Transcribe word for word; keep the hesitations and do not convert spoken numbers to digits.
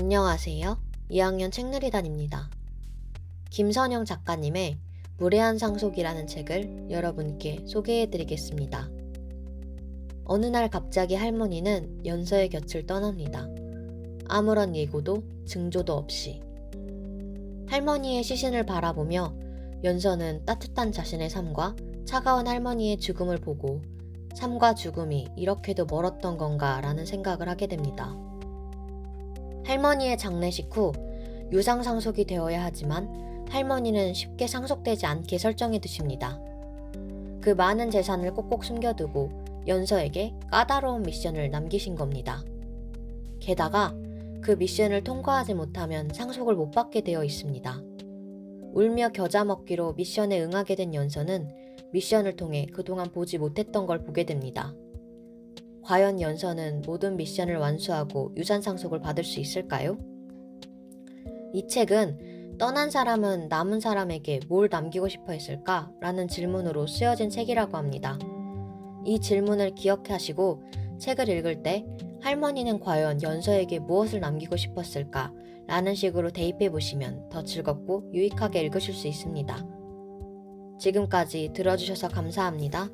안녕하세요. 이 학년 책누리단입니다. 김선영 작가님의 무례한 상속이라는 책을 여러분께 소개해드리겠습니다. 어느 날 갑자기 할머니는 연서의 곁을 떠납니다. 아무런 예고도 징조도 없이. 할머니의 시신을 바라보며 연서는 따뜻한 자신의 삶과 차가운 할머니의 죽음을 보고 삶과 죽음이 이렇게도 멀었던 건가 라는 생각을 하게 됩니다. 할머니의 장례식 후 유상 상속이 되어야 하지만 할머니는 쉽게 상속되지 않게 설정해 두십니다. 그 많은 재산을 꼭꼭 숨겨두고 연서에게 까다로운 미션을 남기신 겁니다. 게다가 그 미션을 통과하지 못하면 상속을 못 받게 되어 있습니다. 울며 겨자 먹기로 미션에 응하게 된 연서는 미션을 통해 그동안 보지 못했던 걸 보게 됩니다. 과연 연서는 모든 미션을 완수하고 유산 상속을 받을 수 있을까요? 이 책은 떠난 사람은 남은 사람에게 뭘 남기고 싶어 했을까? 라는 질문으로 쓰여진 책이라고 합니다. 이 질문을 기억하시고 책을 읽을 때 할머니는 과연 연서에게 무엇을 남기고 싶었을까? 라는 식으로 대입해보시면 더 즐겁고 유익하게 읽으실 수 있습니다. 지금까지 들어주셔서 감사합니다.